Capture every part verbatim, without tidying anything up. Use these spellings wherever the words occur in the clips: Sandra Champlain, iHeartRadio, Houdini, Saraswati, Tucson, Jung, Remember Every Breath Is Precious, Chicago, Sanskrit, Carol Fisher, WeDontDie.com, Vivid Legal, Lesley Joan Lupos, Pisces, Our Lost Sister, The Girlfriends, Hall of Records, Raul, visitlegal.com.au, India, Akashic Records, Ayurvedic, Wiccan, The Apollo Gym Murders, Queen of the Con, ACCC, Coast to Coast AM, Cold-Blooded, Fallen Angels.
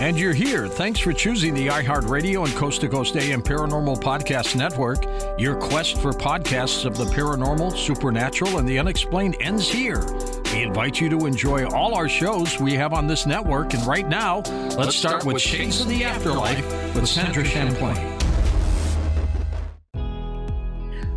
And you're here. Thanks for choosing the iHeartRadio and Coast to Coast A M Paranormal Podcast Network. Your quest for podcasts of the paranormal, supernatural, and the unexplained ends here. We invite you to enjoy all our shows we have on this network. And right now, let's, let's start, start with Shades of the Afterlife, Afterlife with Sandra Champlain.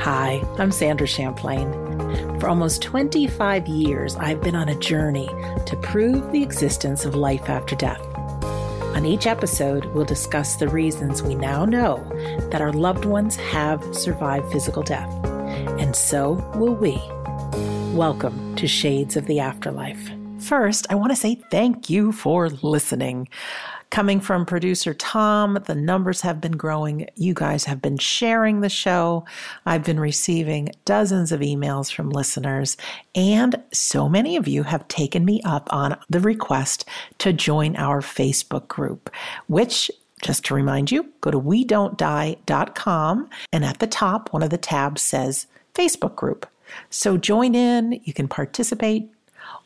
Hi, I'm Sandra Champlain. For almost twenty-five years, I've been on a journey to prove the existence of life after death. On each episode, we'll discuss the reasons we now know that our loved ones have survived physical death, and so will we. Welcome to Shades of the Afterlife. First, I want to say thank you for listening. Coming from producer Tom, the numbers have been growing. You guys have been sharing the show. I've been receiving dozens of emails from listeners, and so many of you have taken me up on the request to join our Facebook group, which, just to remind you, go to we don't die dot com, and at the top, one of the tabs says Facebook group. So join in, you can participate.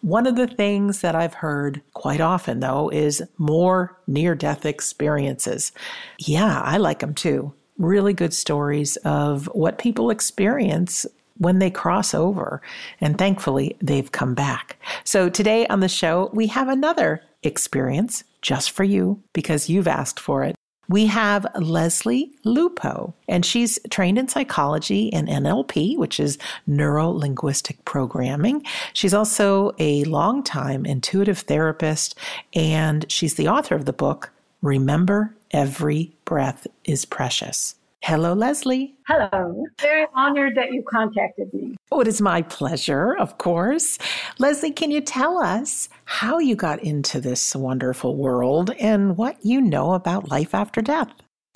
One of the things that I've heard quite often, though, is more near-death experiences. Yeah, I like them too. Really good stories of what people experience when they cross over, and thankfully, they've come back. So today on the show, we have another experience just for you because you've asked for it. We have Lesley Lupo, and she's trained in psychology and N L P, which is neuro-linguistic programming. She's also a longtime intuitive therapist, and she's the author of the book, Remember Every Breath Is Precious. Hello, Lesley. Hello. Very honored that you contacted me. Oh, it is my pleasure, of course. Lesley, can you tell us how you got into this wonderful world and what you know about life after death?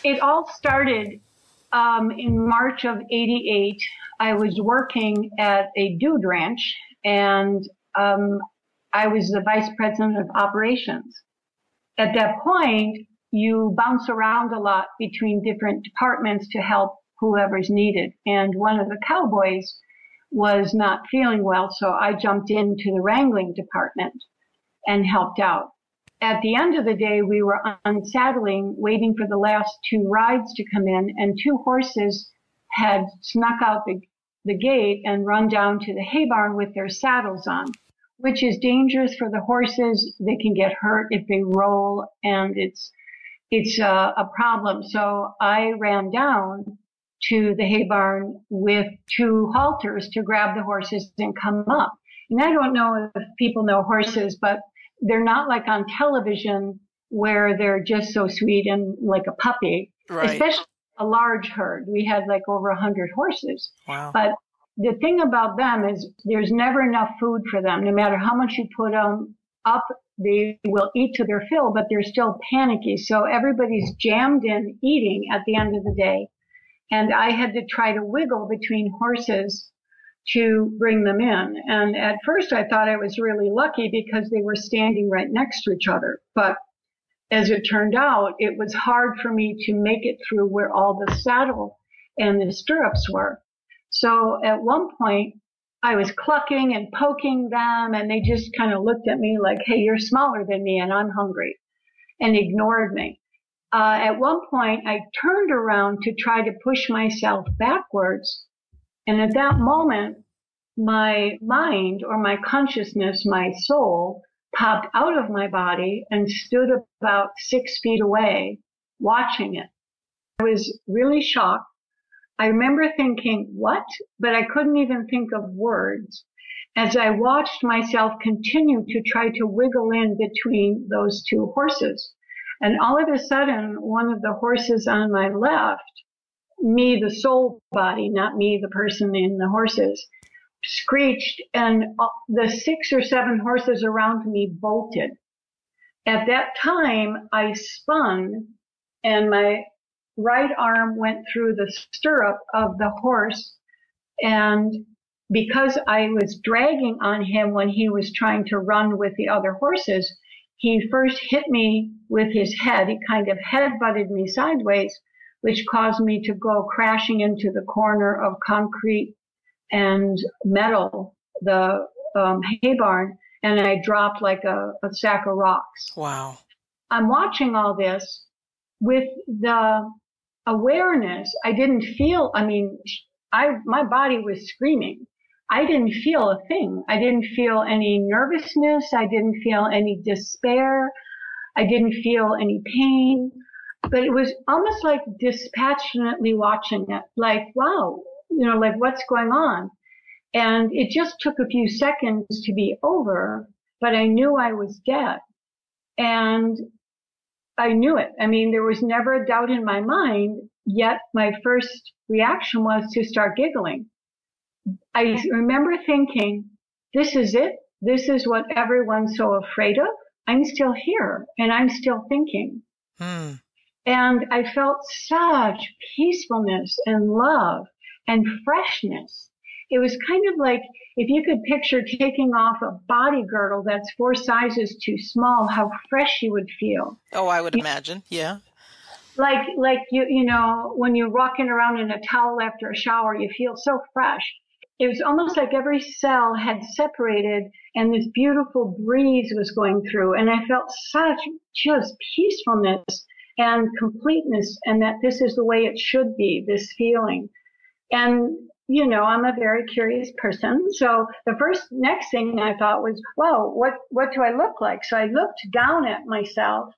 It all started um, in March of eighty-eight. I was working at a dude ranch, and um, I was the vice president of operations. At that point, you bounce around a lot between different departments to help whoever's needed. And one of the cowboys was not feeling well, so I jumped into the wrangling department and helped out. At the end of the day, we were unsaddling, waiting for the last two rides to come in, and two horses had snuck out the, the gate and run down to the hay barn with their saddles on, which is dangerous for the horses. They can get hurt if they roll, and it's It's a, a problem. So I ran down to the hay barn with two halters to grab the horses and come up. And I don't know if people know horses, but they're not like on television where they're just so sweet and like a puppy, right. Especially a large herd. We had like over one hundred horses. Wow. But the thing about them is there's never enough food for them. No matter how much you put them up, they will eat to their fill, but they're still panicky. So everybody's jammed in eating at the end of the day. And I had to try to wiggle between horses to bring them in. And at first I thought I was really lucky because they were standing right next to each other. But as it turned out, it was hard for me to make it through where all the saddle and the stirrups were. So at one point, I was clucking and poking them, and they just kind of looked at me like, hey, you're smaller than me, and I'm hungry, and ignored me. Uh, at one point, I turned around to try to push myself backwards, and at that moment, my mind or my consciousness, my soul, popped out of my body and stood about six feet away watching it. I was really shocked. I remember thinking, what? But I couldn't even think of words as I watched myself continue to try to wiggle in between those two horses. And all of a sudden, one of the horses on my left, me, the soul body, not me, the person in the horses, screeched, and the six or seven horses around me bolted. At that time, I spun, and my right arm went through the stirrup of the horse, and because I was dragging on him when he was trying to run with the other horses, he first hit me with his head. He kind of head-butted me sideways, which caused me to go crashing into the corner of concrete and metal, the um, hay barn, and I dropped like a, a sack of rocks. Wow. I'm watching all this with the awareness. I didn't feel, I mean, I my body was screaming. I didn't feel a thing. I didn't feel any nervousness. I didn't feel any despair. I didn't feel any pain. But it was almost like dispassionately watching it, like, wow, you know, like, what's going on? And it just took a few seconds to be over, but I knew I was dead. And I knew it. I mean, there was never a doubt in my mind, yet my first reaction was to start giggling. I remember thinking, this is it. This is what everyone's so afraid of. I'm still here and I'm still thinking. Hmm. And I felt such peacefulness and love and freshness. It was kind of like if you could picture taking off a body girdle that's four sizes too small, how fresh you would feel. Oh, I would you imagine. Yeah. Like, like you, you know, when you're walking around in a towel after a shower, you feel so fresh. It was almost like every cell had separated and this beautiful breeze was going through. And I felt such just peacefulness and completeness and that this is the way it should be, this feeling. And, you know, I'm a very curious person. So the first next thing I thought was, whoa, what, what do I look like? So I looked down at myself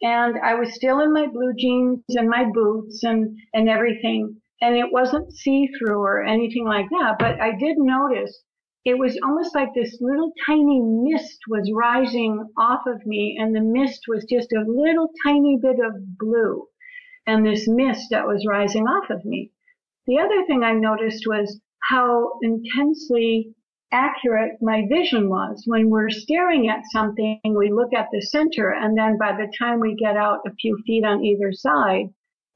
and I was still in my blue jeans and my boots and, and everything. And it wasn't see-through or anything like that. But I did notice it was almost like this little tiny mist was rising off of me. And the mist was just a little tiny bit of blue and this mist that was rising off of me. The other thing I noticed was how intensely accurate my vision was. When we're staring at something, we look at the center. And then by the time we get out a few feet on either side,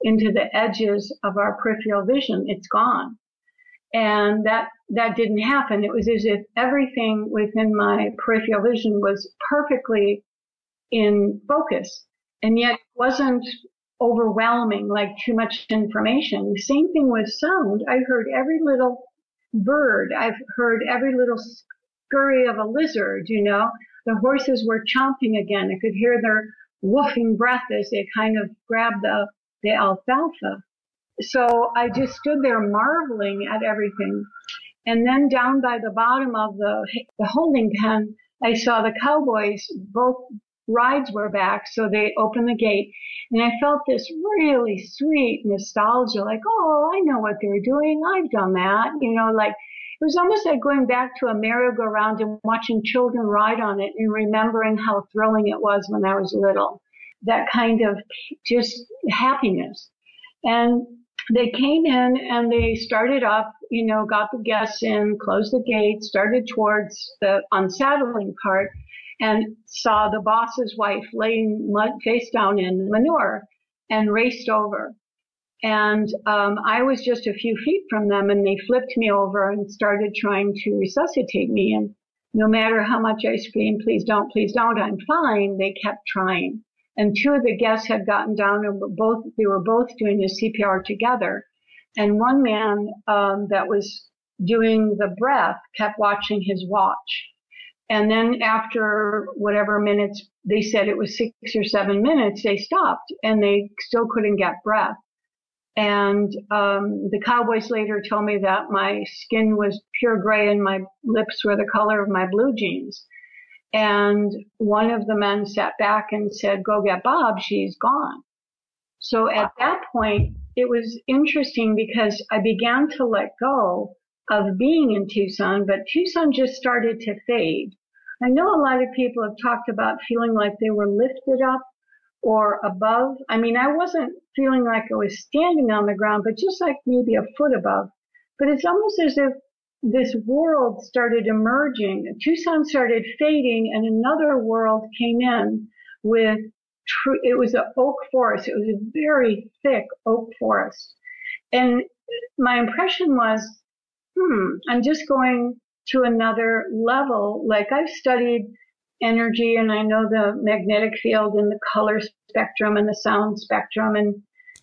into the edges of our peripheral vision, it's gone. And that, that didn't happen. It was as if everything within my peripheral vision was perfectly in focus and yet wasn't overwhelming, like too much information. The same thing with sound. I heard every little bird. I've heard every little scurry of a lizard, you know. The horses were chomping again. I could hear their woofing breath as they kind of grabbed the the alfalfa. So I just stood there marveling at everything. And then down by the bottom of the, the holding pen, I saw the cowboys, both rides were back. So they opened the gate and I felt this really sweet nostalgia, like, oh, I know what they're doing. I've done that. You know, like it was almost like going back to a merry-go-round and watching children ride on it and remembering how thrilling it was when I was little. That kind of just happiness. And they came in and they started up, you know, got the guests in, closed the gate, started towards the unsaddling part and saw the boss's wife laying mud face down in manure and raced over. And um I was just a few feet from them and they flipped me over and started trying to resuscitate me. And no matter how much I screamed, please don't, please don't, I'm fine, they kept trying. And two of the guests had gotten down and were both, they were both doing the C P R together. And one man, um, that was doing the breath kept watching his watch. And then after whatever minutes, they said it was six or seven minutes, they stopped and they still couldn't get breath. And, um, the cowboys later told me that my skin was pure gray and my lips were the color of my blue jeans. And one of the men sat back and said, go get Bob, she's gone. So at that point, it was interesting because I began to let go of being in Tucson, but Tucson just started to fade. I know a lot of people have talked about feeling like they were lifted up or above. I mean, I wasn't feeling like I was standing on the ground, but just like maybe a foot above. But it's almost as if this world started emerging. Tucson started fading and another world came in with, tr- it was an oak forest. It was a very thick oak forest. And my impression was, hmm, I'm just going to another level. Like I've studied energy and I know the magnetic field and the color spectrum and the sound spectrum. And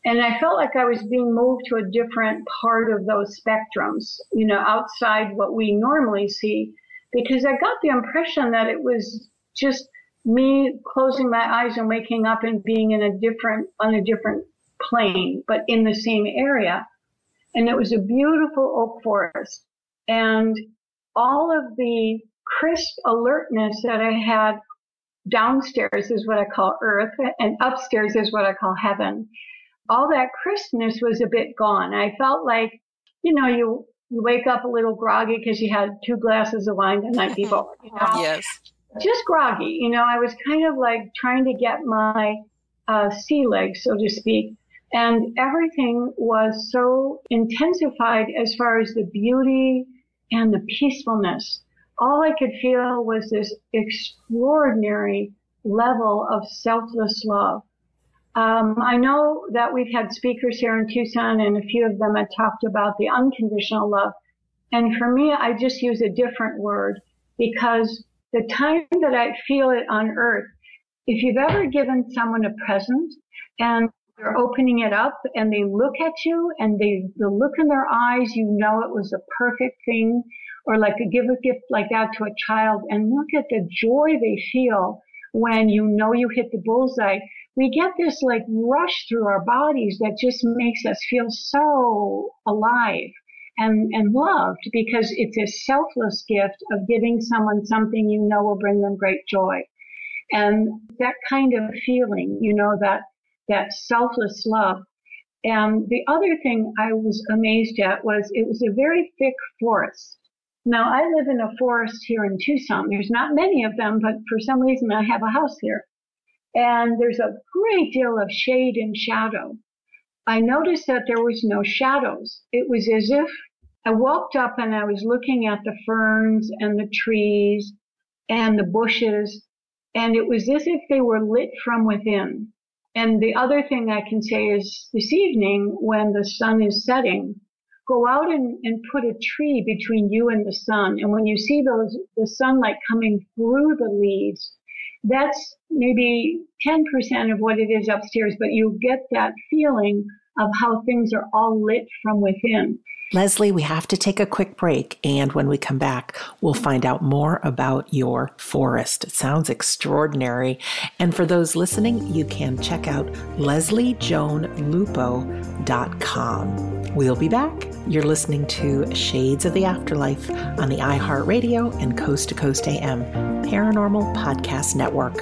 And I felt like I was being moved to a different part of those spectrums, you know, outside what we normally see, because I got the impression that it was just me closing my eyes and waking up and being in a different, on a different plane, but in the same area. And it was a beautiful oak forest. And all of the crisp alertness that I had downstairs is what I call earth, and upstairs is what I call heaven. All that crispness was a bit gone. I felt like, you know, you, you wake up a little groggy because you had two glasses of wine the night before. You know? Yes. Just groggy. You know, I was kind of like trying to get my uh, sea legs, so to speak. And everything was so intensified as far as the beauty and the peacefulness. All I could feel was this extraordinary level of selfless love. Um, I know that we've had speakers here in Tucson, and a few of them have talked about the unconditional love. And for me, I just use a different word, because the time that I feel it on earth, if you've ever given someone a present and they're opening it up and they look at you and they, the look in their eyes, you know it was the perfect thing, or like to give a gift like that to a child and look at the joy they feel when you know you hit the bullseye. We get this like rush through our bodies that just makes us feel so alive and, and loved, because it's a selfless gift of giving someone something you know will bring them great joy. And that kind of feeling, you know, that, that selfless love. And the other thing I was amazed at was it was a very thick forest. Now I live in a forest here in Tucson. There's not many of them, but for some reason I have a house here. And there's a great deal of shade and shadow. I noticed that there was no shadows. It was as if I walked up and I was looking at the ferns and the trees and the bushes, and it was as if they were lit from within. And the other thing I can say is this evening when the sun is setting, go out and, and put a tree between you and the sun. And when you see those, the sunlight coming through the leaves, that's maybe ten percent of what it is upstairs, but you get that feeling of how things are all lit from within. Lesley, we have to take a quick break, and when we come back, we'll find out more about your forest. It sounds extraordinary. And for those listening, you can check out leslie joan lupo dot com. We'll be back. You're listening to Shades of the Afterlife on the iHeartRadio and Coast to Coast A M Paranormal Podcast Network.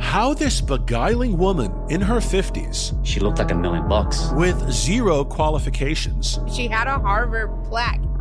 How this beguiling woman in her fifties. She looked like a million bucks. With zero qualifications. She had a Harvard plaque.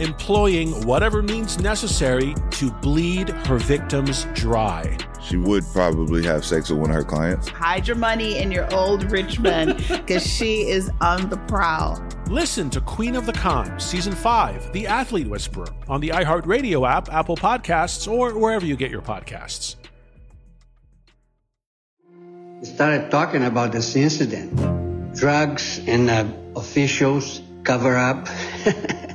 Employing whatever means necessary to bleed her victims dry. She would probably have sex with one of her clients. Hide your money in your old rich man because she is on the prowl. Listen to Queen of the Con, Season five, The Athlete Whisperer, on the iHeartRadio app, Apple Podcasts, or wherever you get your podcasts. We started talking about this incident. Drugs and uh, officials cover up.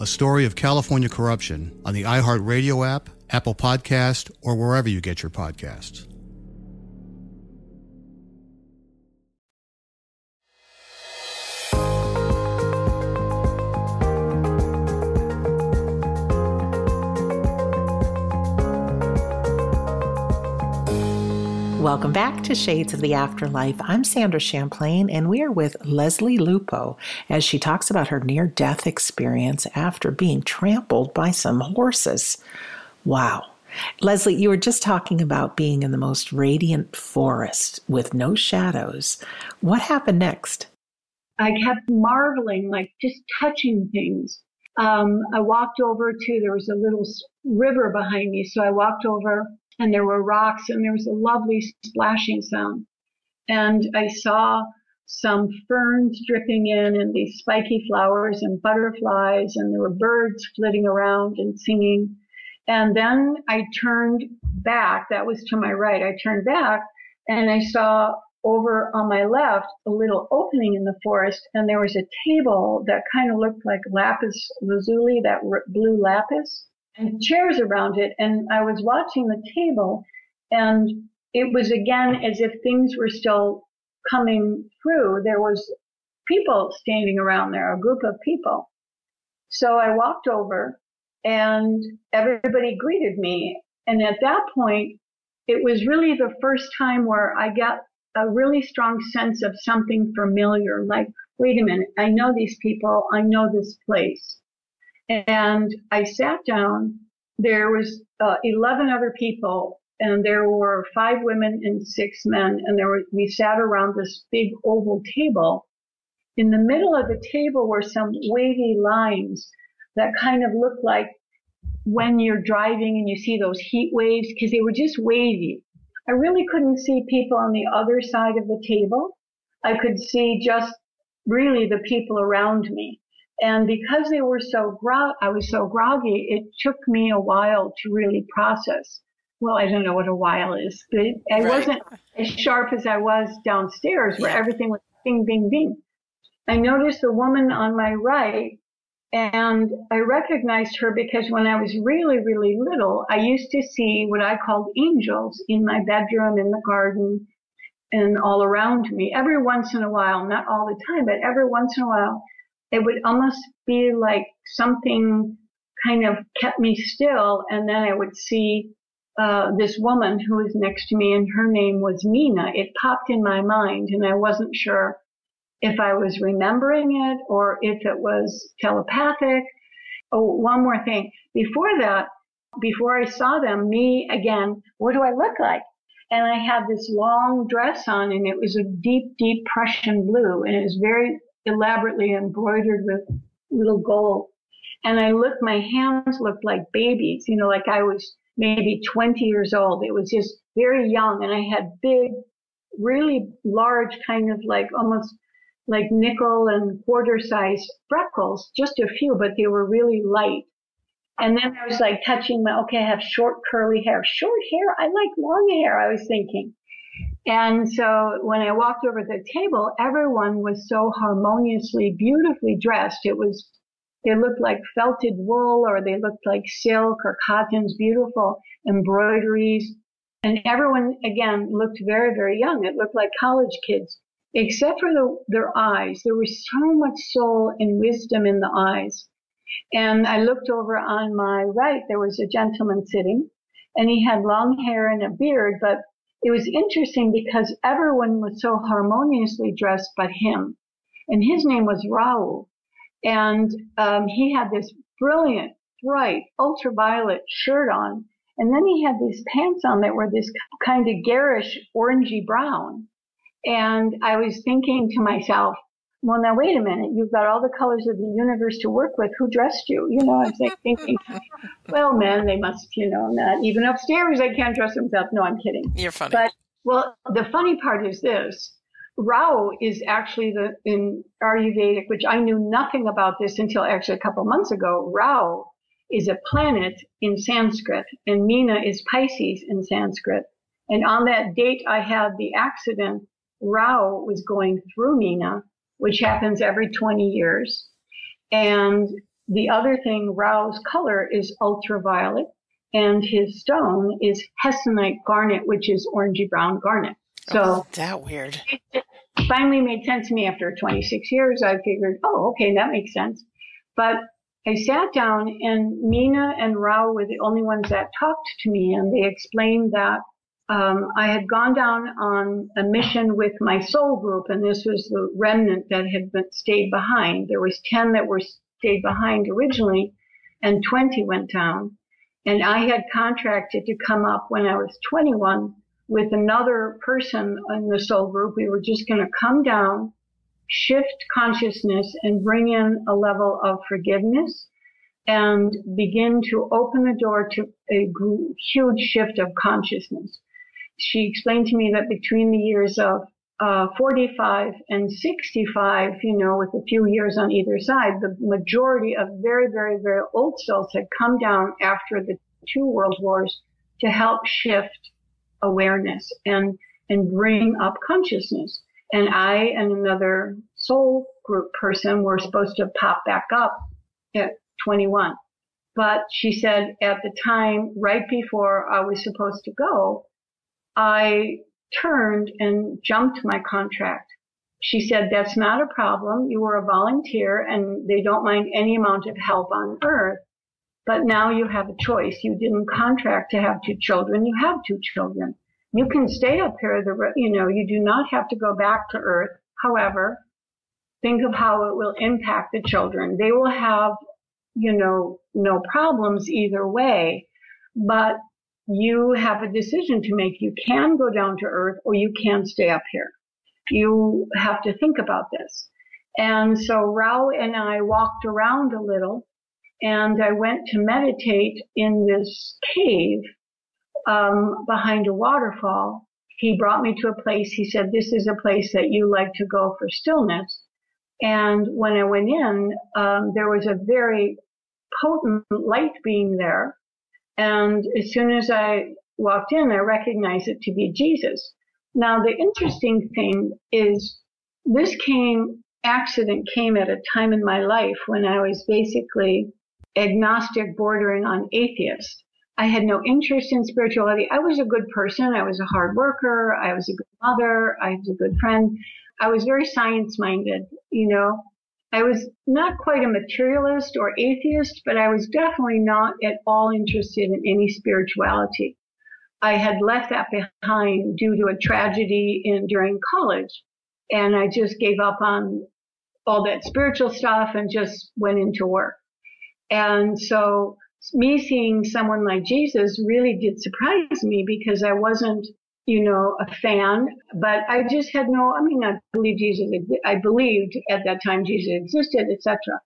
a story of California corruption on the iHeartRadio app, Apple Podcast, or wherever you get your podcasts. Welcome back to Shades of the Afterlife. I'm Sandra Champlain, and we are with Lesley Lupo as she talks about her near-death experience after being trampled by some horses. Wow. Lesley, you were just talking about being in the most radiant forest with no shadows. What happened next? I kept marveling, like just touching things. Um, I walked over to, there was a little river behind me, so I walked over. And there were rocks, and there was a lovely splashing sound. And I saw some ferns dripping in, and these spiky flowers and butterflies, and there were birds flitting around and singing. And then I turned back. That was to my right. I turned back, and I saw over on my left a little opening in the forest, and there was a table that kind of looked like lapis lazuli, that r- blue lapis. And chairs around it, and I was watching the table, and it was again as if things were still coming through. There was people standing around there, a group of people. So I walked over, and everybody greeted me. And at that point, it was really the first time where I got a really strong sense of something familiar, like, wait a minute, I know these people, I know this place. And I sat down. There was uh, eleven other people, and there were five women and six men. And there were, we sat around this big oval table. In the middle of the table were some wavy lines that kind of looked like when you're driving and you see those heat waves, because they were just wavy. I really couldn't see people on the other side of the table. I could see just really the people around me. And because they were so gro- I was so groggy, it took me a while to really process. Well, I don't know what a while is, but I right. wasn't as sharp as I was downstairs where yeah. everything was bing, bing, bing. I noticed the woman on my right, and I recognized her because when I was really, really little, I used to see what I called angels in my bedroom, in the garden, and all around me. Every once in a while, not all the time, but every once in a while, it would almost be like something kind of kept me still. And then I would see uh this woman who was next to me, and her name was Mina. It popped in my mind, and I wasn't sure if I was remembering it or if it was telepathic. Oh, one more thing. Before that, before I saw them, me again, what do I look like? And I had this long dress on, and it was a deep, deep Prussian blue, and it was very elaborately embroidered with little gold. And I looked, my hands looked like babies, you know, like I was maybe twenty years old. It was just very young. And I had big, really large, kind of like almost like nickel and quarter size freckles, just a few, but they were really light. And then I was like touching my, okay, I have short curly hair, short hair. I like long hair, I was thinking. And so when I walked over the table, everyone was so harmoniously, beautifully dressed. It was, they looked like felted wool, or they looked like silk or cottons, beautiful embroideries. And everyone, again, looked very, very young. It looked like college kids, except for the, their eyes. There was so much soul and wisdom in the eyes. And I looked over on my right. There was a gentleman sitting, and he had long hair and a beard. But it was interesting because everyone was so harmoniously dressed but him. And his name was Raul. And um, he had this brilliant, bright, ultraviolet shirt on. And then he had these pants on that were this kind of garish orangey brown. And I was thinking to myself, well, now, wait a minute. You've got all the colors of the universe to work with. Who dressed you? You know, I was like thinking, well, man, they must, you know, not even upstairs. They can't dress themselves. No, I'm kidding. You're funny. But, well, the funny part is this. Rahu is actually the, in Ayurvedic, which I knew nothing about this until actually a couple months ago. Rahu is a planet in Sanskrit, and Mina is Pisces in Sanskrit. And on that date I had the accident, Rahu was going through Mina, which happens every twenty years. And the other thing, Rao's color is ultraviolet, and his stone is hessonite garnet, which is orangey brown garnet. So oh, that weird. It finally made sense to me after twenty-six years. I figured, oh, okay, that makes sense. But I sat down, and Mina and Rao were the only ones that talked to me, and they explained that Um, I had gone down on a mission with my soul group, and this was the remnant that had been stayed behind. There was ten that were stayed behind originally, and twenty went down. And I had contracted to come up when I was twenty-one with another person in the soul group. We were just going to come down, shift consciousness, and bring in a level of forgiveness and begin to open the door to a huge shift of consciousness. She explained to me that between the years of uh, forty-five and sixty-five, you know, with a few years on either side, the majority of very, very, very old souls had come down after the two world wars to help shift awareness and, and bring up consciousness. And I and another soul group person were supposed to pop back up at twenty-one. But she said at the time, right before I was supposed to go, I turned and jumped my contract. She said, that's not a problem. You were a volunteer, and they don't mind any amount of help on earth. But now you have a choice. You didn't contract to have two children. You have two children. You can stay up here. The, you know, you do not have to go back to earth. However, think of how it will impact the children. They will have, you know, no problems either way. But you have a decision to make. You can go down to earth, or you can stay up here. You have to think about this. And so Rao and I walked around a little, and I went to meditate in this cave um, behind a waterfall. He brought me to a place. He said, this is a place that you like to go for stillness. And when I went in, um, there was a very potent light beam there. And as soon as I walked in, I recognized it to be Jesus. Now, the interesting thing is this came, accident came at a time in my life when I was basically agnostic, bordering on atheist. I had no interest in spirituality. I was a good person. I was a hard worker. I was a good mother. I was a good friend. I was very science minded, you know, I was not quite a materialist or atheist, but I was definitely not at all interested in any spirituality. I had left that behind due to a tragedy in during college, and I just gave up on all that spiritual stuff and just went into work. And so me seeing someone like Jesus really did surprise me, because I wasn't, you know, a fan, but I just had no, I mean, I believed Jesus, I believed at that time Jesus existed, et cetera.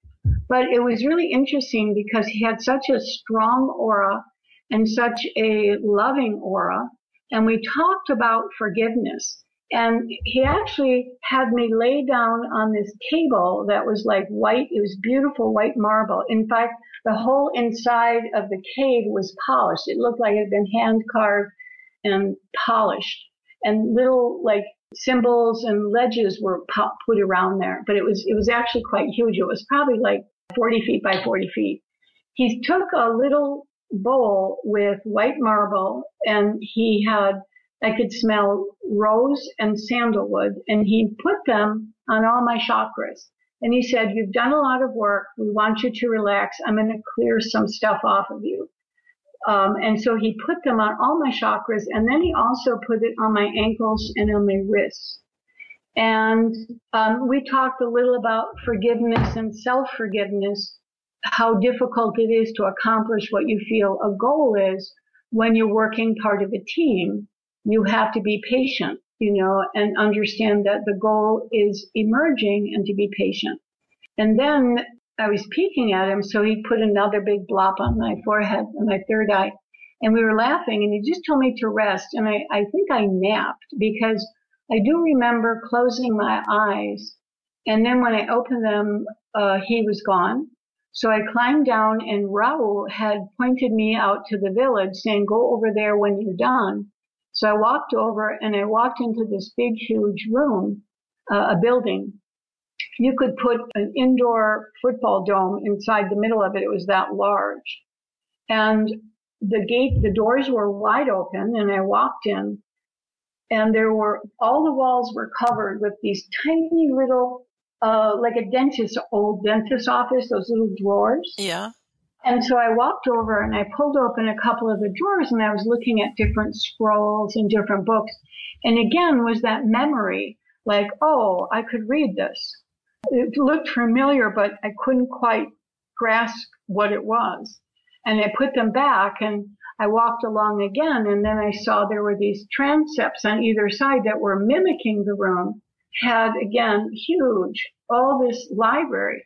But it was really interesting because he had such a strong aura and such a loving aura. And we talked about forgiveness. And he actually had me lay down on this table that was like white. It was beautiful white marble. In fact, the whole inside of the cave was polished. It looked like it had been hand carved and polished, and little like symbols and ledges were put around there. But it was, it was actually quite huge. It was probably like forty feet by forty feet. He took a little bowl with white marble, and he had, I could smell rose and sandalwood, and he put them on all my chakras. And he said, "You've done a lot of work. We want you to relax. I'm going to clear some stuff off of you." Um, and so he put them on all my chakras, and then he also put it on my ankles and on my wrists. And um, we talked a little about forgiveness and self-forgiveness, how difficult it is to accomplish what you feel a goal is when you're working part of a team. You have to be patient, you know, and understand that the goal is emerging, and to be patient. And then I was peeking at him, so he put another big blop on my forehead and my third eye. And we were laughing, and he just told me to rest. And I, I think I napped, because I do remember closing my eyes. And then when I opened them, uh, he was gone. So I climbed down, and Raul had pointed me out to the village saying, "Go over there when you're done." So I walked over, and I walked into this big, huge room, uh, a building. You could put an indoor football dome inside the middle of it. It was that large. And the gate, the doors were wide open, and I walked in, and there were, all the walls were covered with these tiny little, uh, like a dentist, old dentist office, those little drawers. Yeah. And so I walked over, and I pulled open a couple of the drawers, and I was looking at different scrolls and different books. And again was that memory, like, oh, I could read this. It looked familiar, but I couldn't quite grasp what it was. And I put them back, and I walked along again. And then I saw there were these transepts on either side that were mimicking the room, had, again, huge, all this library.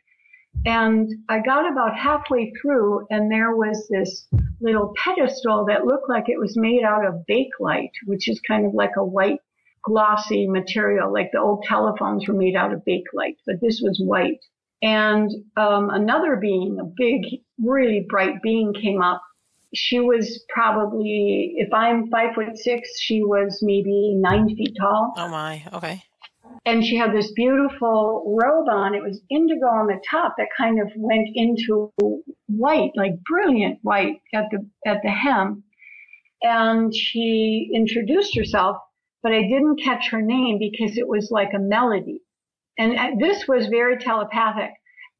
And I got about halfway through, and there was this little pedestal that looked like it was made out of bakelite, which is kind of like a white, glossy material, like the old telephones were made out of bakelite, but this was white. And um, another being, a big, really bright being, came up. She was probably, if I'm five foot six, she was maybe nine feet tall. Oh my, okay. And she had this beautiful robe on. It was indigo on the top that kind of went into white, like brilliant white at the at the hem. And she introduced herself, but I didn't catch her name because it was like a melody. And this was very telepathic.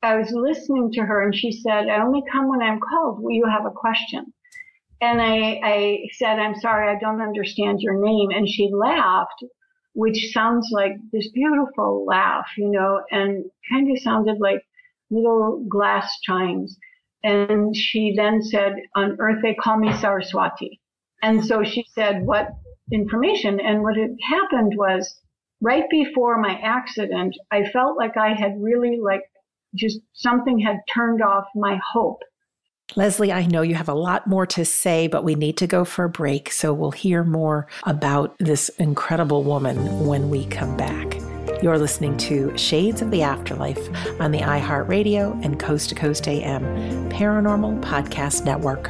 I was listening to her, and she said, "I only come when I'm called. Will you have a question?" And I, I said, "I'm sorry, I don't understand your name." And she laughed, which sounds like this beautiful laugh, you know, and kind of sounded like little glass chimes. And she then said, "On earth, they call me Saraswati." And so she said, "What information?" And what had happened was, right before my accident, I felt like I had really, like, just something had turned off my hope. Lesley, I know you have a lot more to say, but we need to go for a break. So we'll hear more about this incredible woman when we come back. You're listening to Shades of the Afterlife on the iHeartRadio and Coast to Coast A M Paranormal Podcast Network.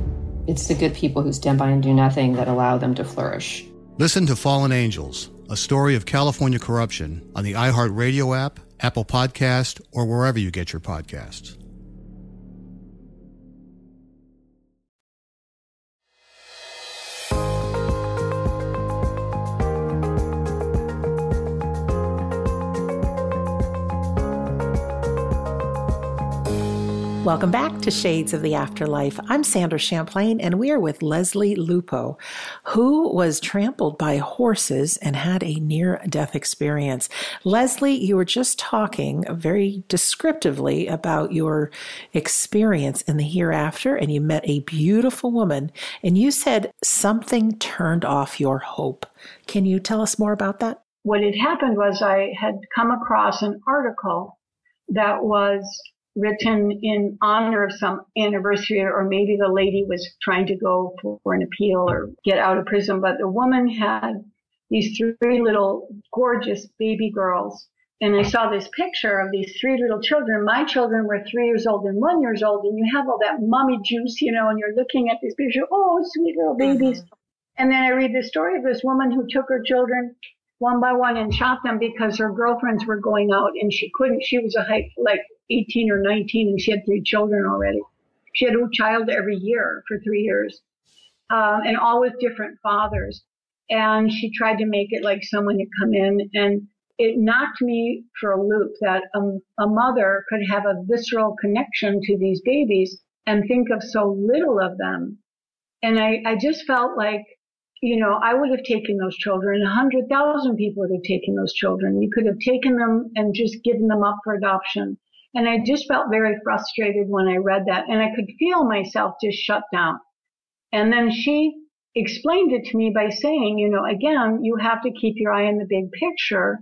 It's the good people who stand by and do nothing that allow them to flourish. Listen to Fallen Angels, a story of California corruption on the iHeartRadio app, Apple Podcast, or wherever you get your podcasts. Welcome back to Shades of the Afterlife. I'm Sandra Champlain, and we are with Lesley Lupo, who was trampled by horses and had a near-death experience. Lesley, you were just talking very descriptively about your experience in the hereafter, and you met a beautiful woman, and you said something turned off your hope. Can you tell us more about that? What had happened was I had come across an article that was written in honor of some anniversary, or maybe the lady was trying to go for an appeal or get out of prison. But the woman had these three little gorgeous baby girls. And I saw this picture of these three little children. My children were three years old and one years old. And you have all that mommy juice, you know, and you're looking at this picture. Oh, sweet little babies. Mm-hmm. And then I read the story of this woman who took her children one by one and shot them because her girlfriends were going out and she couldn't. She was a high, like eighteen or nineteen, and she had three children already. She had a child every year for three years, um, and all with different fathers. And she tried to make it like someone had come in, and it knocked me for a loop that a, a mother could have a visceral connection to these babies and think of so little of them. And I, I just felt like, you know, I would have taken those children. one hundred thousand people would have taken those children. You could have taken them and just given them up for adoption. And I just felt very frustrated when I read that, and I could feel myself just shut down. And then she explained it to me by saying, you know, again, you have to keep your eye on the big picture,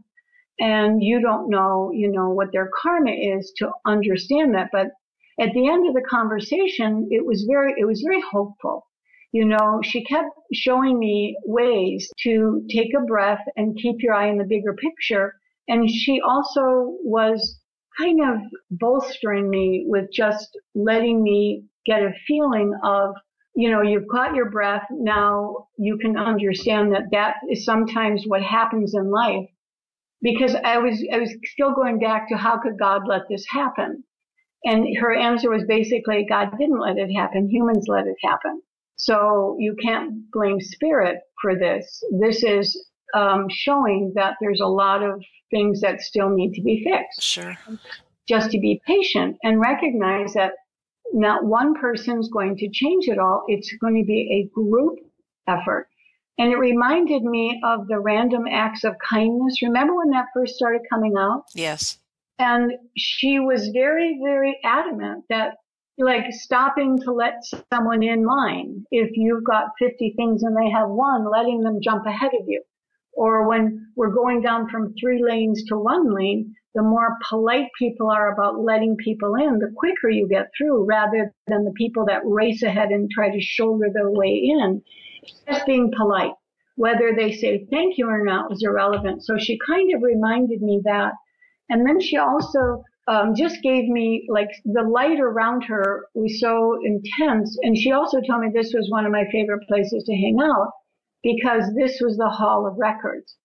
and you don't know, you know, what their karma is to understand that. But at the end of the conversation, it was very, it was very hopeful. You know, she kept showing me ways to take a breath and keep your eye on the bigger picture. And she also was kind of bolstering me with just letting me get a feeling of, you know, you've caught your breath. Now you can understand that that is sometimes what happens in life. Because I was, I was still going back to how could God let this happen? And her answer was basically, God didn't let it happen. Humans let it happen. So you can't blame spirit for this. This is um, showing that there's a lot of things that still need to be fixed. Sure. Just to be patient and recognize that not one person's going to change it all. It's going to be a group effort. And it reminded me of the random acts of kindness. Remember when that first started coming out? Yes. And she was very, very adamant that, like, stopping to let someone in line. If you've got fifty things and they have one, letting them jump ahead of you. Or when we're going down from three lanes to one lane, the more polite people are about letting people in, the quicker you get through, rather than the people that race ahead and try to shoulder their way in. Just being polite, whether they say thank you or not, was irrelevant. So she kind of reminded me that. And then she also um, just gave me, like, the light around her was so intense. And she also told me this was one of my favorite places to hang out, because this was the Hall of Records.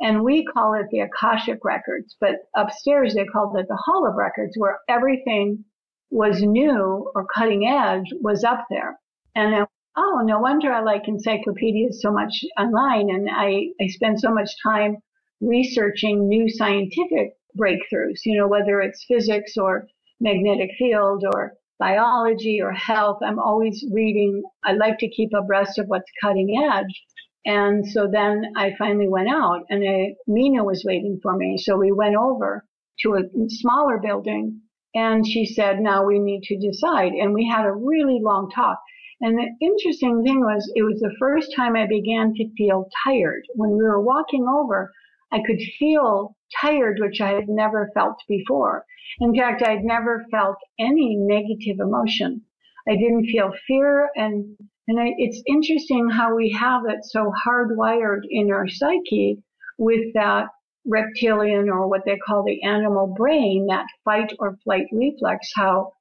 And we call it the Akashic Records, but upstairs they called it the Hall of Records, where everything was new or cutting edge was up there. And I oh, no wonder I like encyclopedias so much online, and I, I spend so much time researching new scientific breakthroughs, you know, whether it's physics or magnetic field or biology or health. I'm always reading. I like to keep abreast of what's cutting edge. And so then I finally went out, and I, Mina was waiting for me. So we went over to a smaller building, and she said, now we need to decide. And we had a really long talk. And the interesting thing was, it was the first time I began to feel tired. When we were walking over, I could feel tired, which I had never felt before. In fact, I had never felt any negative emotion. I didn't feel fear. And, and I, it's interesting how we have it so hardwired in our psyche with that reptilian, or what they call the animal brain, that fight or flight reflex, how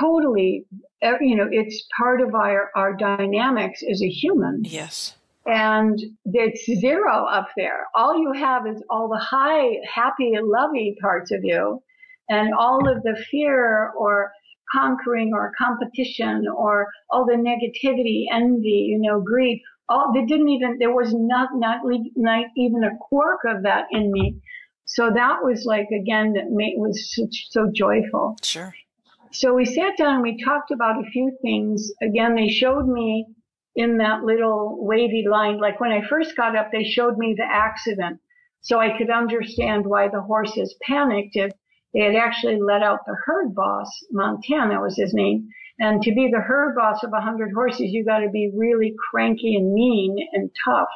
totally, you know, it's part of our, our dynamics as a human. Yes. And it's zero up there. All you have is all the high, happy, lovey parts of you, and all of the fear or conquering or competition or all the negativity, envy, you know, greed. All they didn't even, there was not, not, not even a quirk of that in me. So that was like, again, that made, was so, so joyful. Sure. So we sat down and we talked about a few things. Again, they showed me in that little wavy line, like when I first got up, they showed me the accident. So I could understand why the horses panicked. If they had actually let out the herd boss, Montana was his name. And to be the herd boss of one hundred horses, you got to be really cranky and mean and tough.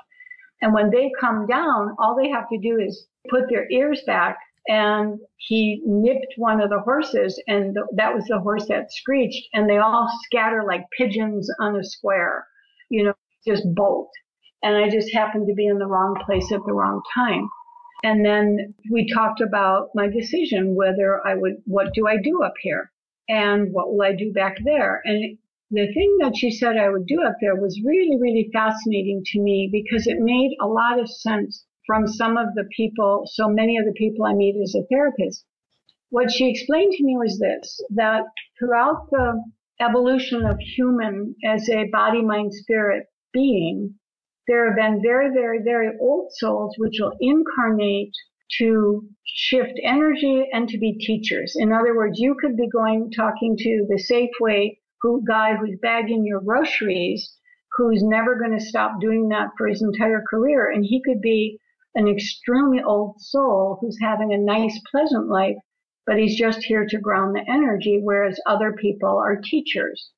And when they come down, all they have to do is put their ears back. And he nipped one of the horses, and th- that was the horse that screeched. And they all scatter like pigeons on a square, you know, just bolt. And I just happened to be in the wrong place at the wrong time. And then we talked about my decision, whether I would, what do I do up here? And what will I do back there? And the thing that she said I would do up there was really, really fascinating to me, because it made a lot of sense from some of the people, so many of the people I meet as a therapist. What she explained to me was this, that throughout the evolution of human as a body, mind, spirit being, there have been very, very, very old souls which will incarnate to shift energy and to be teachers. In other words, you could be going, talking to the Safeway who, guy who's bagging your groceries, who's never going to stop doing that for his entire career. And he could be an extremely old soul who's having a nice, pleasant life, but he's just here to ground the energy, whereas other people are teachers.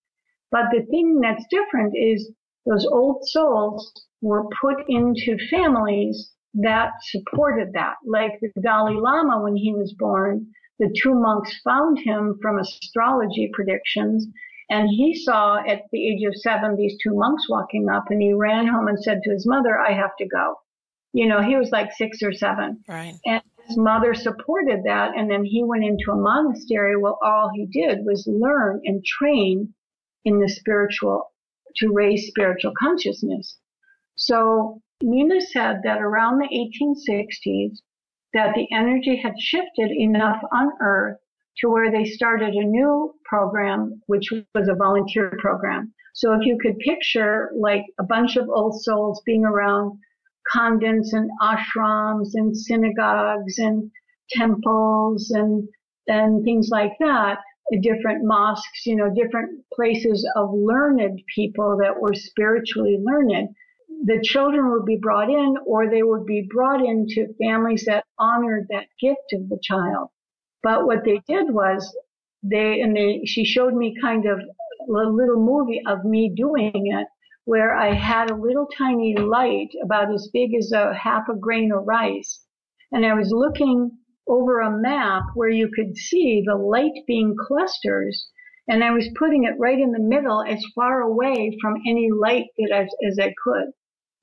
But the thing that's different is those old souls were put into families that supported that. Like the Dalai Lama, when he was born, the two monks found him from astrology predictions, and he saw at the age of seven these two monks walking up, and he ran home and said to his mother, I have to go. You know, he was like six or seven. Right. And his mother supported that, and then he went into a monastery. Well, all he did was learn and train in the spiritual, to raise spiritual consciousness. So Mina said that around the eighteen sixties, that the energy had shifted enough on Earth to where they started a new program, which was a volunteer program. So if you could picture like a bunch of old souls being around convents and ashrams and synagogues and temples and, and things like that, different mosques, you know, different places of learned people that were spiritually learned. The children would be brought in, or they would be brought into families that honored that gift of the child. But what they did was they, and they, she showed me kind of a little movie of me doing it, where I had a little tiny light about as big as a half a grain of rice. And I was looking over a map where you could see the light being clusters. And I was putting it right in the middle, as far away from any light that I, as I could.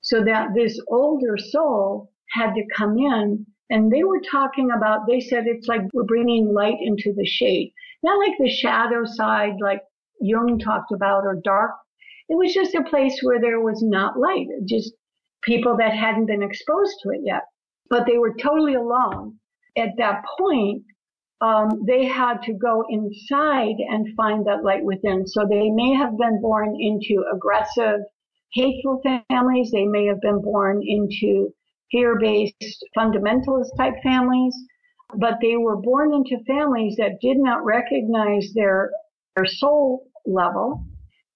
So that this older soul had to come in, and they were talking about, they said it's like we're bringing light into the shade. Not like the shadow side, like Jung talked about, or dark. It was just a place where there was not light, just people that hadn't been exposed to it yet. But they were totally alone. At that point, um, they had to go inside and find that light within. So they may have been born into aggressive, hateful families. They may have been born into fear-based, fundamentalist type families. But they were born into families that did not recognize their, their soul level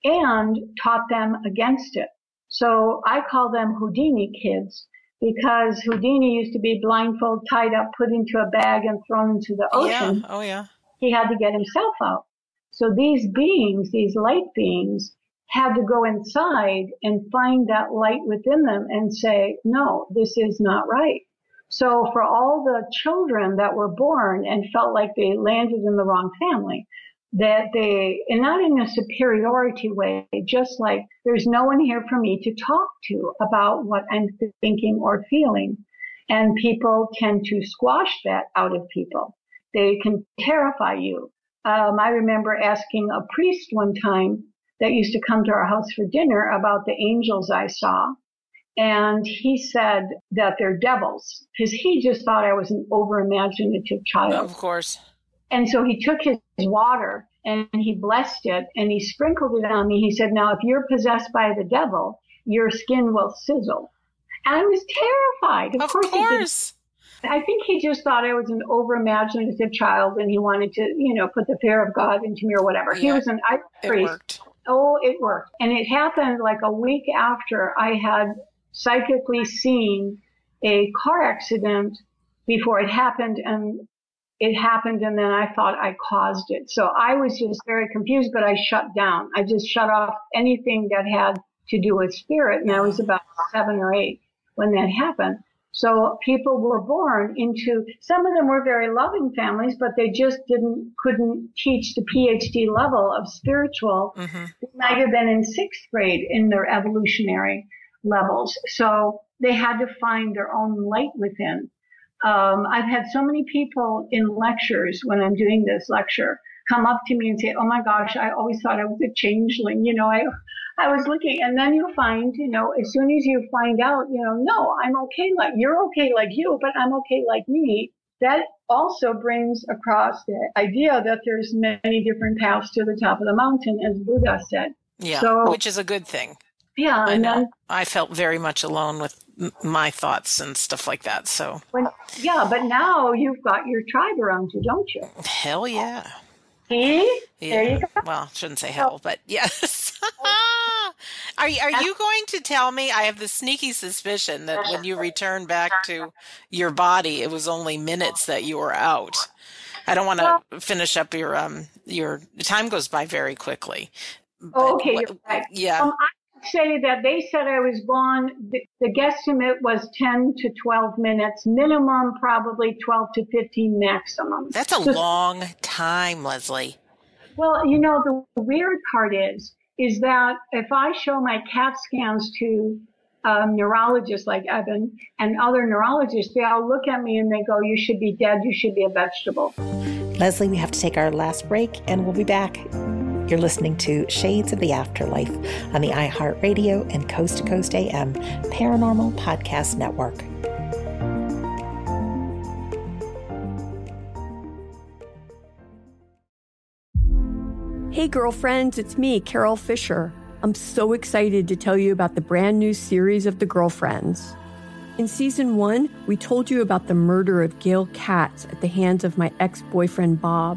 and taught them against it. So I call them Houdini kids, because Houdini used to be blindfolded, tied up, put into a bag, and thrown into the ocean. Yeah. Oh, yeah. He had to get himself out. So these beings, these light beings, had to go inside and find that light within them and say, no, this is not right. So for all the children that were born and felt like they landed in the wrong family, that they, and not in a superiority way, just like there's no one here for me to talk to about what I'm thinking or feeling. And people tend to squash that out of people. They can terrify you. Um, I remember asking a priest one time that used to come to our house for dinner about the angels I saw. And he said that they're devils, because he just thought I was an over-imaginative child. Of course. And so he took his water and he blessed it and he sprinkled it on me. He said, now, if you're possessed by the devil, your skin will sizzle. And I was terrified. Of, of course. course. I think he just thought I was an over-imaginative child, and he wanted to, you know, put the fear of God into me or whatever. Yeah, he was an Irish priest. It worked. Oh, it worked. And it happened like a week after I had psychically seen a car accident before it happened, and it happened, and then I thought I caused it. So I was just very confused, but I shut down. I just shut off anything that had to do with spirit, and I was about seven or eight when that happened. So people were born into, some of them were very loving families, but they just didn't, couldn't teach the P H D level of spiritual. Mm-hmm. They might have been in sixth grade in their evolutionary levels. So they had to find their own light within. Um, I've had so many people in lectures, when I'm doing this lecture, come up to me and say, oh my gosh, I always thought I was a changeling. You know, I, I was looking, and then you find, you know, as soon as you find out, you know, no, I'm okay. Like you're okay, like you, but I'm okay, like me. That also brings across the idea that there's many different paths to the top of the mountain, as Buddha said. Yeah. So, which is a good thing. Yeah. I, and then, I felt very much alone with my thoughts and stuff like that. So when, yeah, but now you've got your tribe around you, don't you? Hell yeah. See? Yeah. There you go. Well, I shouldn't say hell, but yes. are you, are you going to tell me, I have the sneaky suspicion that when you return back to your body, it was only minutes that you were out. I don't want to well, finish up your um your time goes by very quickly. Oh, okay, what, you're right. Yeah. Um, I would say that they said I was gone. The, the guesstimate was ten to twelve minutes minimum, probably twelve to fifteen maximum. That's a so, long time, Lesley. Well, you know, the weird part is, is that if I show my C A T scans to Um, neurologists like Evan and other neurologists, they all look at me and they go, you should be dead, you should be a vegetable. Lesley, we have to take our last break and we'll be back. You're listening to Shades of the Afterlife on the iHeartRadio and Coast to Coast A M Paranormal Podcast Network. Hey girlfriends, it's me, Carol Fisher. I'm so excited to tell you about the brand new series of The Girlfriends. In season one, we told you about the murder of Gail Katz at the hands of my ex-boyfriend, Bob.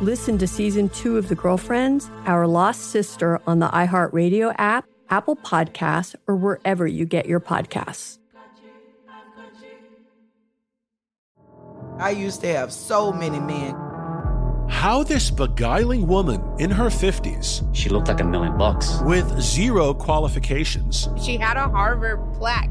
Listen to season two of The Girlfriends, Our Lost Sister on the iHeartRadio app, Apple Podcasts, or wherever you get your podcasts. I used to have so many men. How this beguiling woman in her fifties... She looked like a million bucks. ...with zero qualifications... She had a Harvard plaque.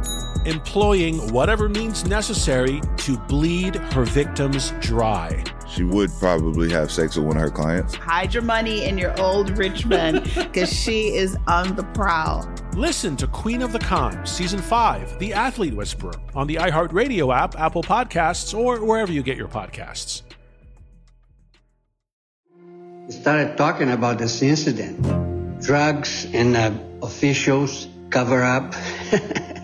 Employing whatever means necessary to bleed her victims dry. She would probably have sex with one of her clients. Hide your money in your old rich man because she is on the prowl. Listen to Queen of the Con, Season five, The Athlete Whisperer, on the iHeartRadio app, Apple Podcasts, or wherever you get your podcasts. Started talking about this incident. Drugs and uh, officials cover up.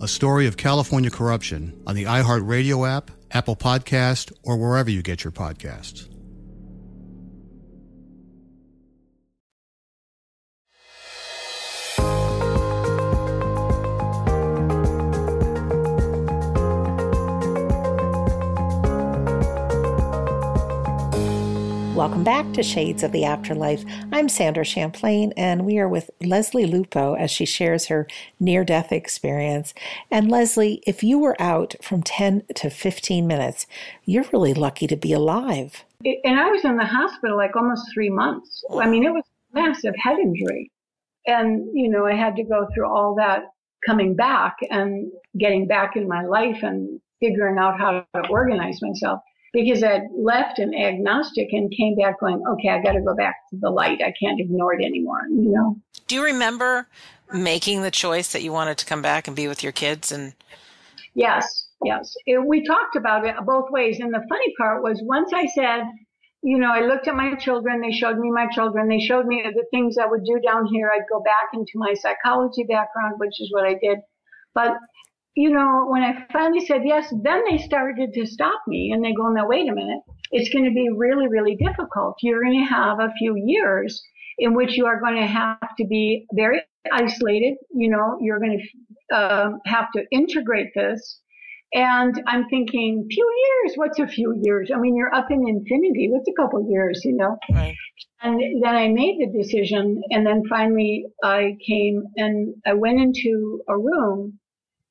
a story of California corruption on the iHeartRadio app, Apple Podcast, or wherever you get your podcasts. Welcome back to Shades of the Afterlife. I'm Sandra Champlain, and we are with Lesley Lupo as she shares her near-death experience. And Lesley, if you were out from ten to fifteen minutes, you're really lucky to be alive. And I was in the hospital like almost three months. I mean, it was a massive head injury. And, you know, I had to go through all that coming back and getting back in my life and figuring out how to organize myself. because I left an agnostic and came back going, okay, I got to go back to the light. I can't ignore it anymore, you know. Do you remember making the choice that you wanted to come back and be with your kids? And yes, yes. It, we talked about it both ways. And the funny part was once I said, you know, I looked at my children, they showed me my children, they showed me the things I would do down here. I'd go back into my psychology background, which is what I did. But, you know, when I finally said yes, then they started to stop me and they go, now, wait a minute, it's going to be really, really difficult. You're going to have a few years in which you are going to have to be very isolated. You know, you're going to uh, have to integrate this. And I'm thinking, few years, what's a few years? I mean, you're up in infinity. What's a couple of years, you know? Right. And then I made the decision. And then finally I came and I went into a room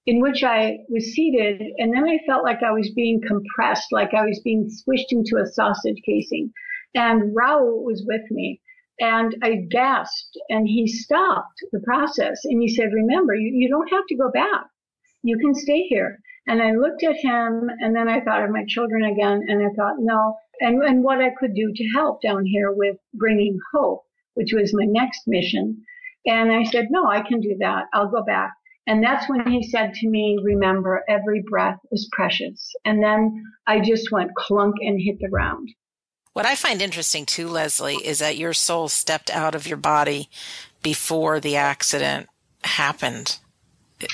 in which I was seated. And then I felt like I was being compressed, like I was being squished into a sausage casing. And Raul was with me. And I gasped and he stopped the process. And he said, remember, you, you don't have to go back. You can stay here. And I looked at him, and then I thought of my children again, and I thought, no, and, and what I could do to help down here with bringing hope, which was my next mission. And I said, no, I can do that. I'll go back. And that's when he said to me, remember, every breath is precious. And then I just went clunk and hit the ground. What I find interesting, too, Lesley, is that your soul stepped out of your body before the accident happened,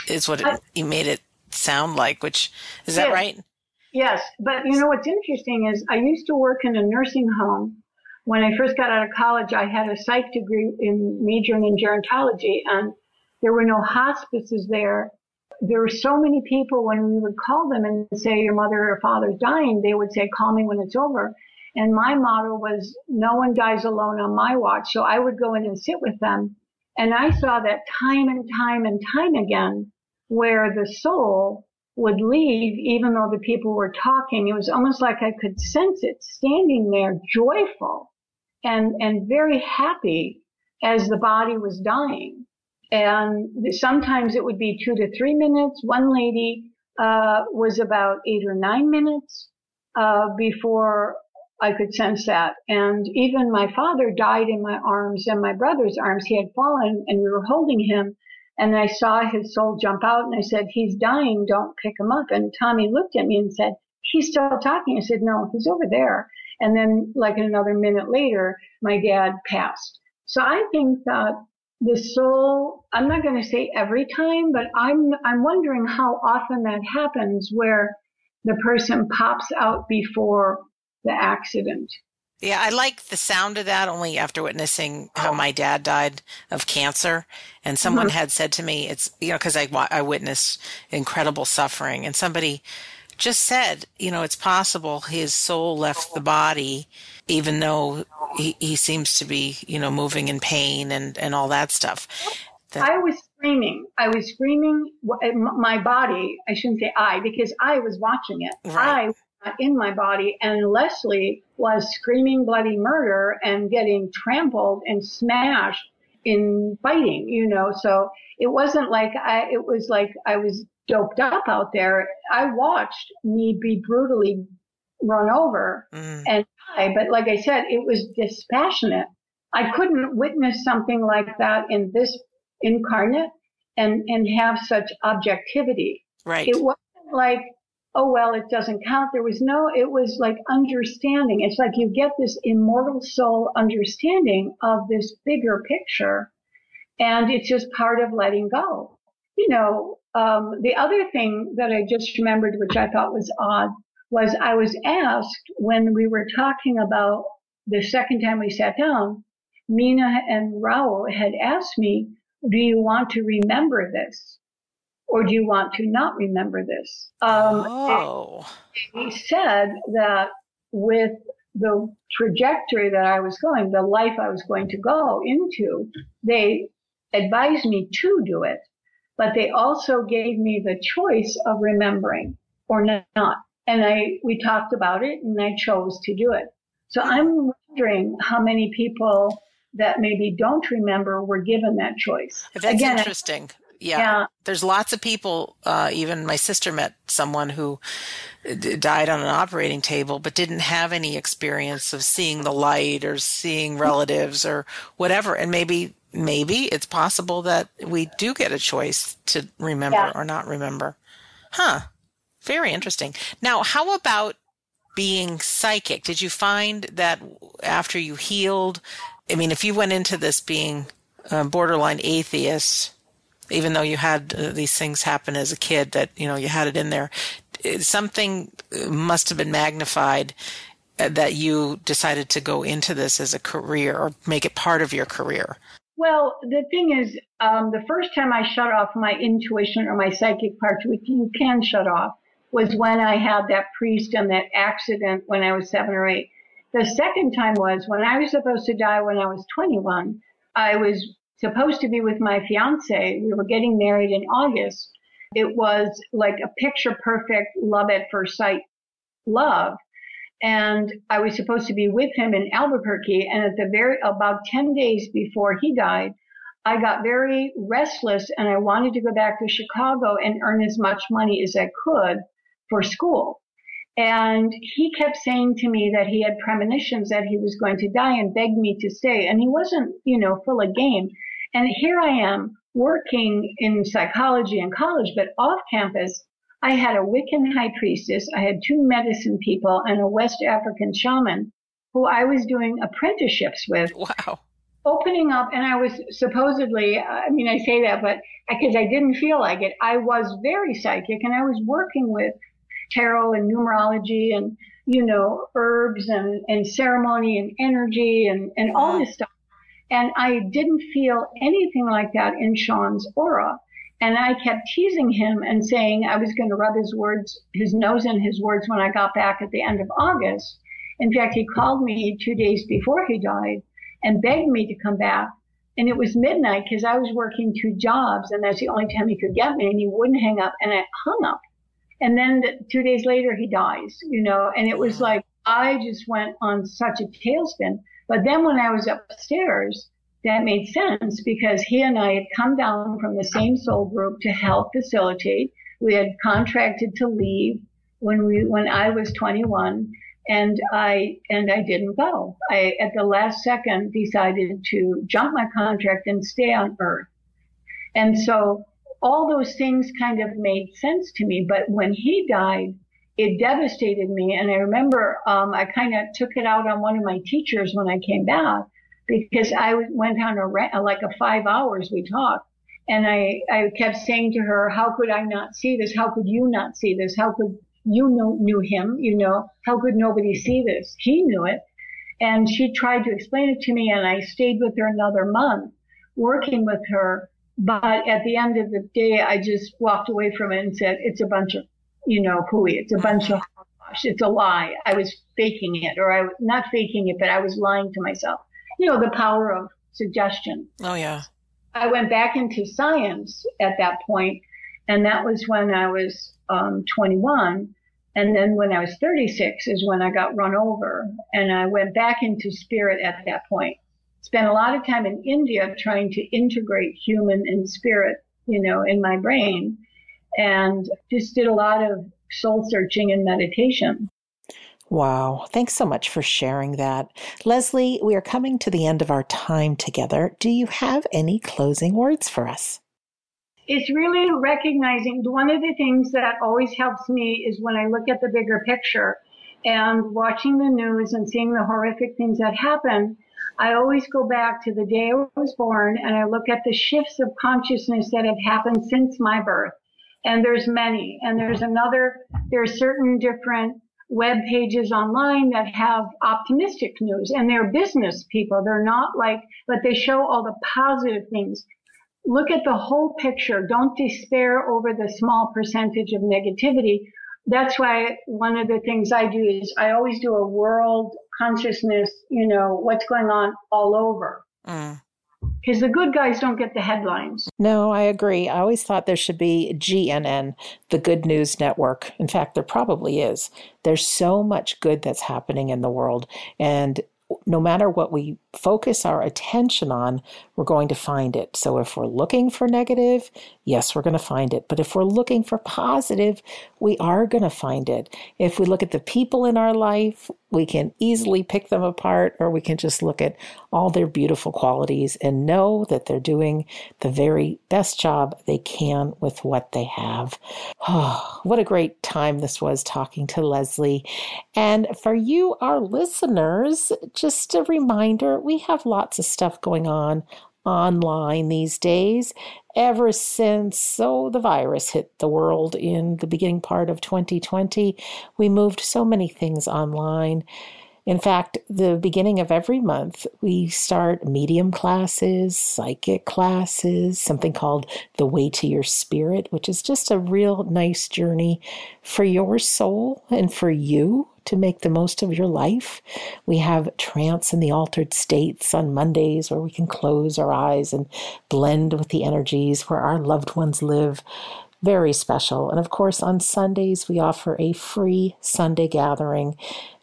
is what it, you made it sound like, which is that yes. Right? Yes. But you know, what's interesting is I used to work in a nursing home. When I first got out of college, I had a psych degree in majoring in gerontology, and there were no hospices there. There were so many people when we would call them and say, your mother or father's dying, they would say, call me when it's over. And my motto was, no one dies alone on my watch. So I would go in and sit with them. And I saw that time and time and time again, where the soul would leave, even though the people were talking. It was almost like I could sense it standing there joyful and, and very happy as the body was dying. And sometimes it would be two to three minutes. One lady, uh, was about eight or nine minutes, uh, before I could sense that. And even my father died in my arms and my brother's arms. He had fallen and we were holding him. And I saw his soul jump out, and I said, he's dying, don't pick him up. And Tommy looked at me and said, he's still talking. I said, no, he's over there. And then like another minute later, my dad passed. So I think that the soul, I'm not going to say every time, but I'm I'm wondering how often that happens where the person pops out before the accident. Yeah, I like the sound of that only after witnessing how my dad died of cancer. And someone mm-hmm. had said to me, it's, you know, because I, I witnessed incredible suffering. And somebody just said, you know, it's possible his soul left the body, even though he, he seems to be, you know, moving in pain and, and all that stuff. That- I was screaming. I was screaming my body. I shouldn't say I, because I was watching it. Right. I in my body, and Lesley was screaming bloody murder and getting trampled and smashed in fighting, you know. So it wasn't like I, it was like I was doped up out there. I watched me be brutally run over mm. and die. But like I said, it was dispassionate. I couldn't witness something like that in this incarnate and, and have such objectivity. Right. It wasn't like, oh, well, it doesn't count. There was no, it was like understanding. It's like you get this immortal soul understanding of this bigger picture, and it's just part of letting go. You know, um, the other thing that I just remembered, which I thought was odd, was I was asked when we were talking about the second time we sat down, Mina and Raul had asked me, do you want to remember this? Or do you want to not remember this? Um, oh. He said that with the trajectory that I was going, the life I was going to go into, they advised me to do it, but they also gave me the choice of remembering or not. And I, we talked about it, and I chose to do it. So I'm wondering how many people that maybe don't remember were given that choice. That's Again, interesting. yeah, yeah. There's lots of people. Uh, even my sister met someone who d- died on an operating table, but didn't have any experience of seeing the light or seeing relatives or whatever. And maybe, maybe it's possible that we do get a choice to remember yeah. or not remember. Huh. Very interesting. Now, how about being psychic? Did you find that after you healed, I mean, if you went into this being uh, borderline atheist, even though you had uh, these things happen as a kid that, you know, you had it in there, something must have been magnified uh, that you decided to go into this as a career or make it part of your career. Well, the thing is, um, the first time I shut off my intuition or my psychic parts, which you can shut off, was when I had that priest and that accident when I was seven or eight. The second time was when I was supposed to die when I was twenty-one. I was supposed to be with my fiance. We were getting married in August. It was like a picture perfect love at first sight love. And I was supposed to be with him in Albuquerque. And at the very, about ten days before he died, I got very restless and I wanted to go back to Chicago and earn as much money as I could for school. And he kept saying to me that he had premonitions that he was going to die and begged me to stay. And he wasn't, you know, full of game. And here I am working in psychology in college, but off campus, I had a Wiccan high priestess. I had two medicine people and a West African shaman who I was doing apprenticeships with. Wow. Opening up, and I was supposedly, I mean, I say that, but because I didn't feel like it, I was very psychic and I was working with tarot and numerology and, you know, herbs and, and ceremony and energy and, and all this stuff. And I didn't feel anything like that in Sean's aura. And I kept teasing him and saying I was going to rub his words, his nose in his words when I got back at the end of August. In fact, he called me two days before he died and begged me to come back. And it was midnight because I was working two jobs and that's the only time he could get me, and he wouldn't hang up, and I hung up. And then two days later, he dies, you know, and it was like I just went on such a tailspin. But then when I was upstairs, that made sense because he and I had come down from the same soul group to help facilitate. We had contracted to leave when we when I was twenty-one. And I, and I didn't go. I, at the last second, decided to jump my contract and stay on earth. And so all those things kind of made sense to me. But when he died, it devastated me. And I remember, um, I kind of took it out on one of my teachers when I came back because I went on a rant, like a five hours we talked. And I, I kept saying to her, how could I not see this? How could you not see this? How could You know, knew him, you know, how could nobody see this? He knew it. And she tried to explain it to me, and I stayed with her another month working with her. But at the end of the day, I just walked away from it and said, it's a bunch of, you know, hooey. It's a bunch of hogwash. It's a lie. I was faking it, or I was not faking it, but I was lying to myself. You know, the power of suggestion. Oh, yeah. I went back into science at that point, and that was when I was um, twenty-one. And then when I was thirty-six is when I got run over, and I went back into spirit at that point. Spent a lot of time in India trying to integrate human and spirit, you know, in my brain, and just did a lot of soul searching and meditation. Wow. Thanks so much for sharing that. Lesley, we are coming to the end of our time together. Do you have any closing words for us? It's really recognizing, one of the things that always helps me is when I look at the bigger picture and watching the news and seeing the horrific things that happen, I always go back to the day I was born and I look at the shifts of consciousness that have happened since my birth. And there's many. And there's another, there's certain different web pages online that have optimistic news, and they're business people. They're not like, but they show all the positive things. Look at the whole picture. Don't despair over the small percentage of negativity. That's why one of the things I do is I always do a world consciousness, you know, what's going on all over. Mm. Because the good guys don't get the headlines. No, I agree. I always thought there should be G N N, the Good News Network. In fact, there probably is. There's so much good that's happening in the world. And no matter what we focus our attention on, we're going to find it. So if we're looking for negative, yes, we're going to find it. But if we're looking for positive, we are going to find it. If we look at the people in our life, we can easily pick them apart, or we can just look at all their beautiful qualities and know that they're doing the very best job they can with what they have. Oh, what a great time this was talking to Lesley. And for you, our listeners, just a reminder, we have lots of stuff going on online these days. Ever since so the virus hit the world in the beginning part of twenty twenty, we moved so many things online. In fact, the beginning of every month, we start medium classes, psychic classes, something called The Way to Your Spirit, which is just a real nice journey for your soul and for you to make the most of your life. We have Trance in the Altered States on Mondays, where we can close our eyes and blend with the energies where our loved ones live. Very special. And of course, on Sundays, we offer a free Sunday gathering.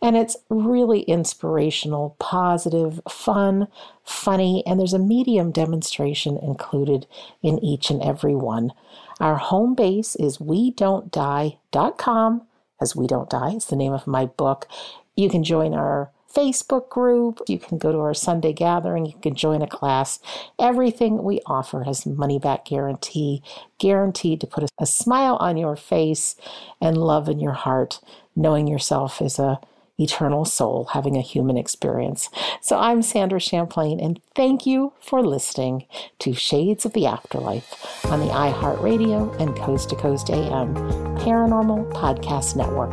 And it's really inspirational, positive, fun, funny, and there's a medium demonstration included in each and every one. Our home base is we don't die dot com. As We Don't Die is the name of my book. You can join our Facebook group. You can go to our Sunday gathering. You can join a class. Everything we offer has money-back guarantee, guaranteed to put a, a smile on your face and love in your heart, knowing yourself as a eternal soul, having a human experience. So I'm Sandra Champlain, and thank you for listening to Shades of the Afterlife on the iHeartRadio and Coast to Coast A M Paranormal Podcast Network.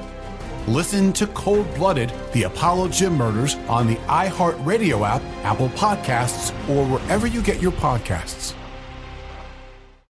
Listen to Cold-Blooded, The Apollo Gym Murders on the iHeartRadio app, Apple Podcasts, or wherever you get your podcasts.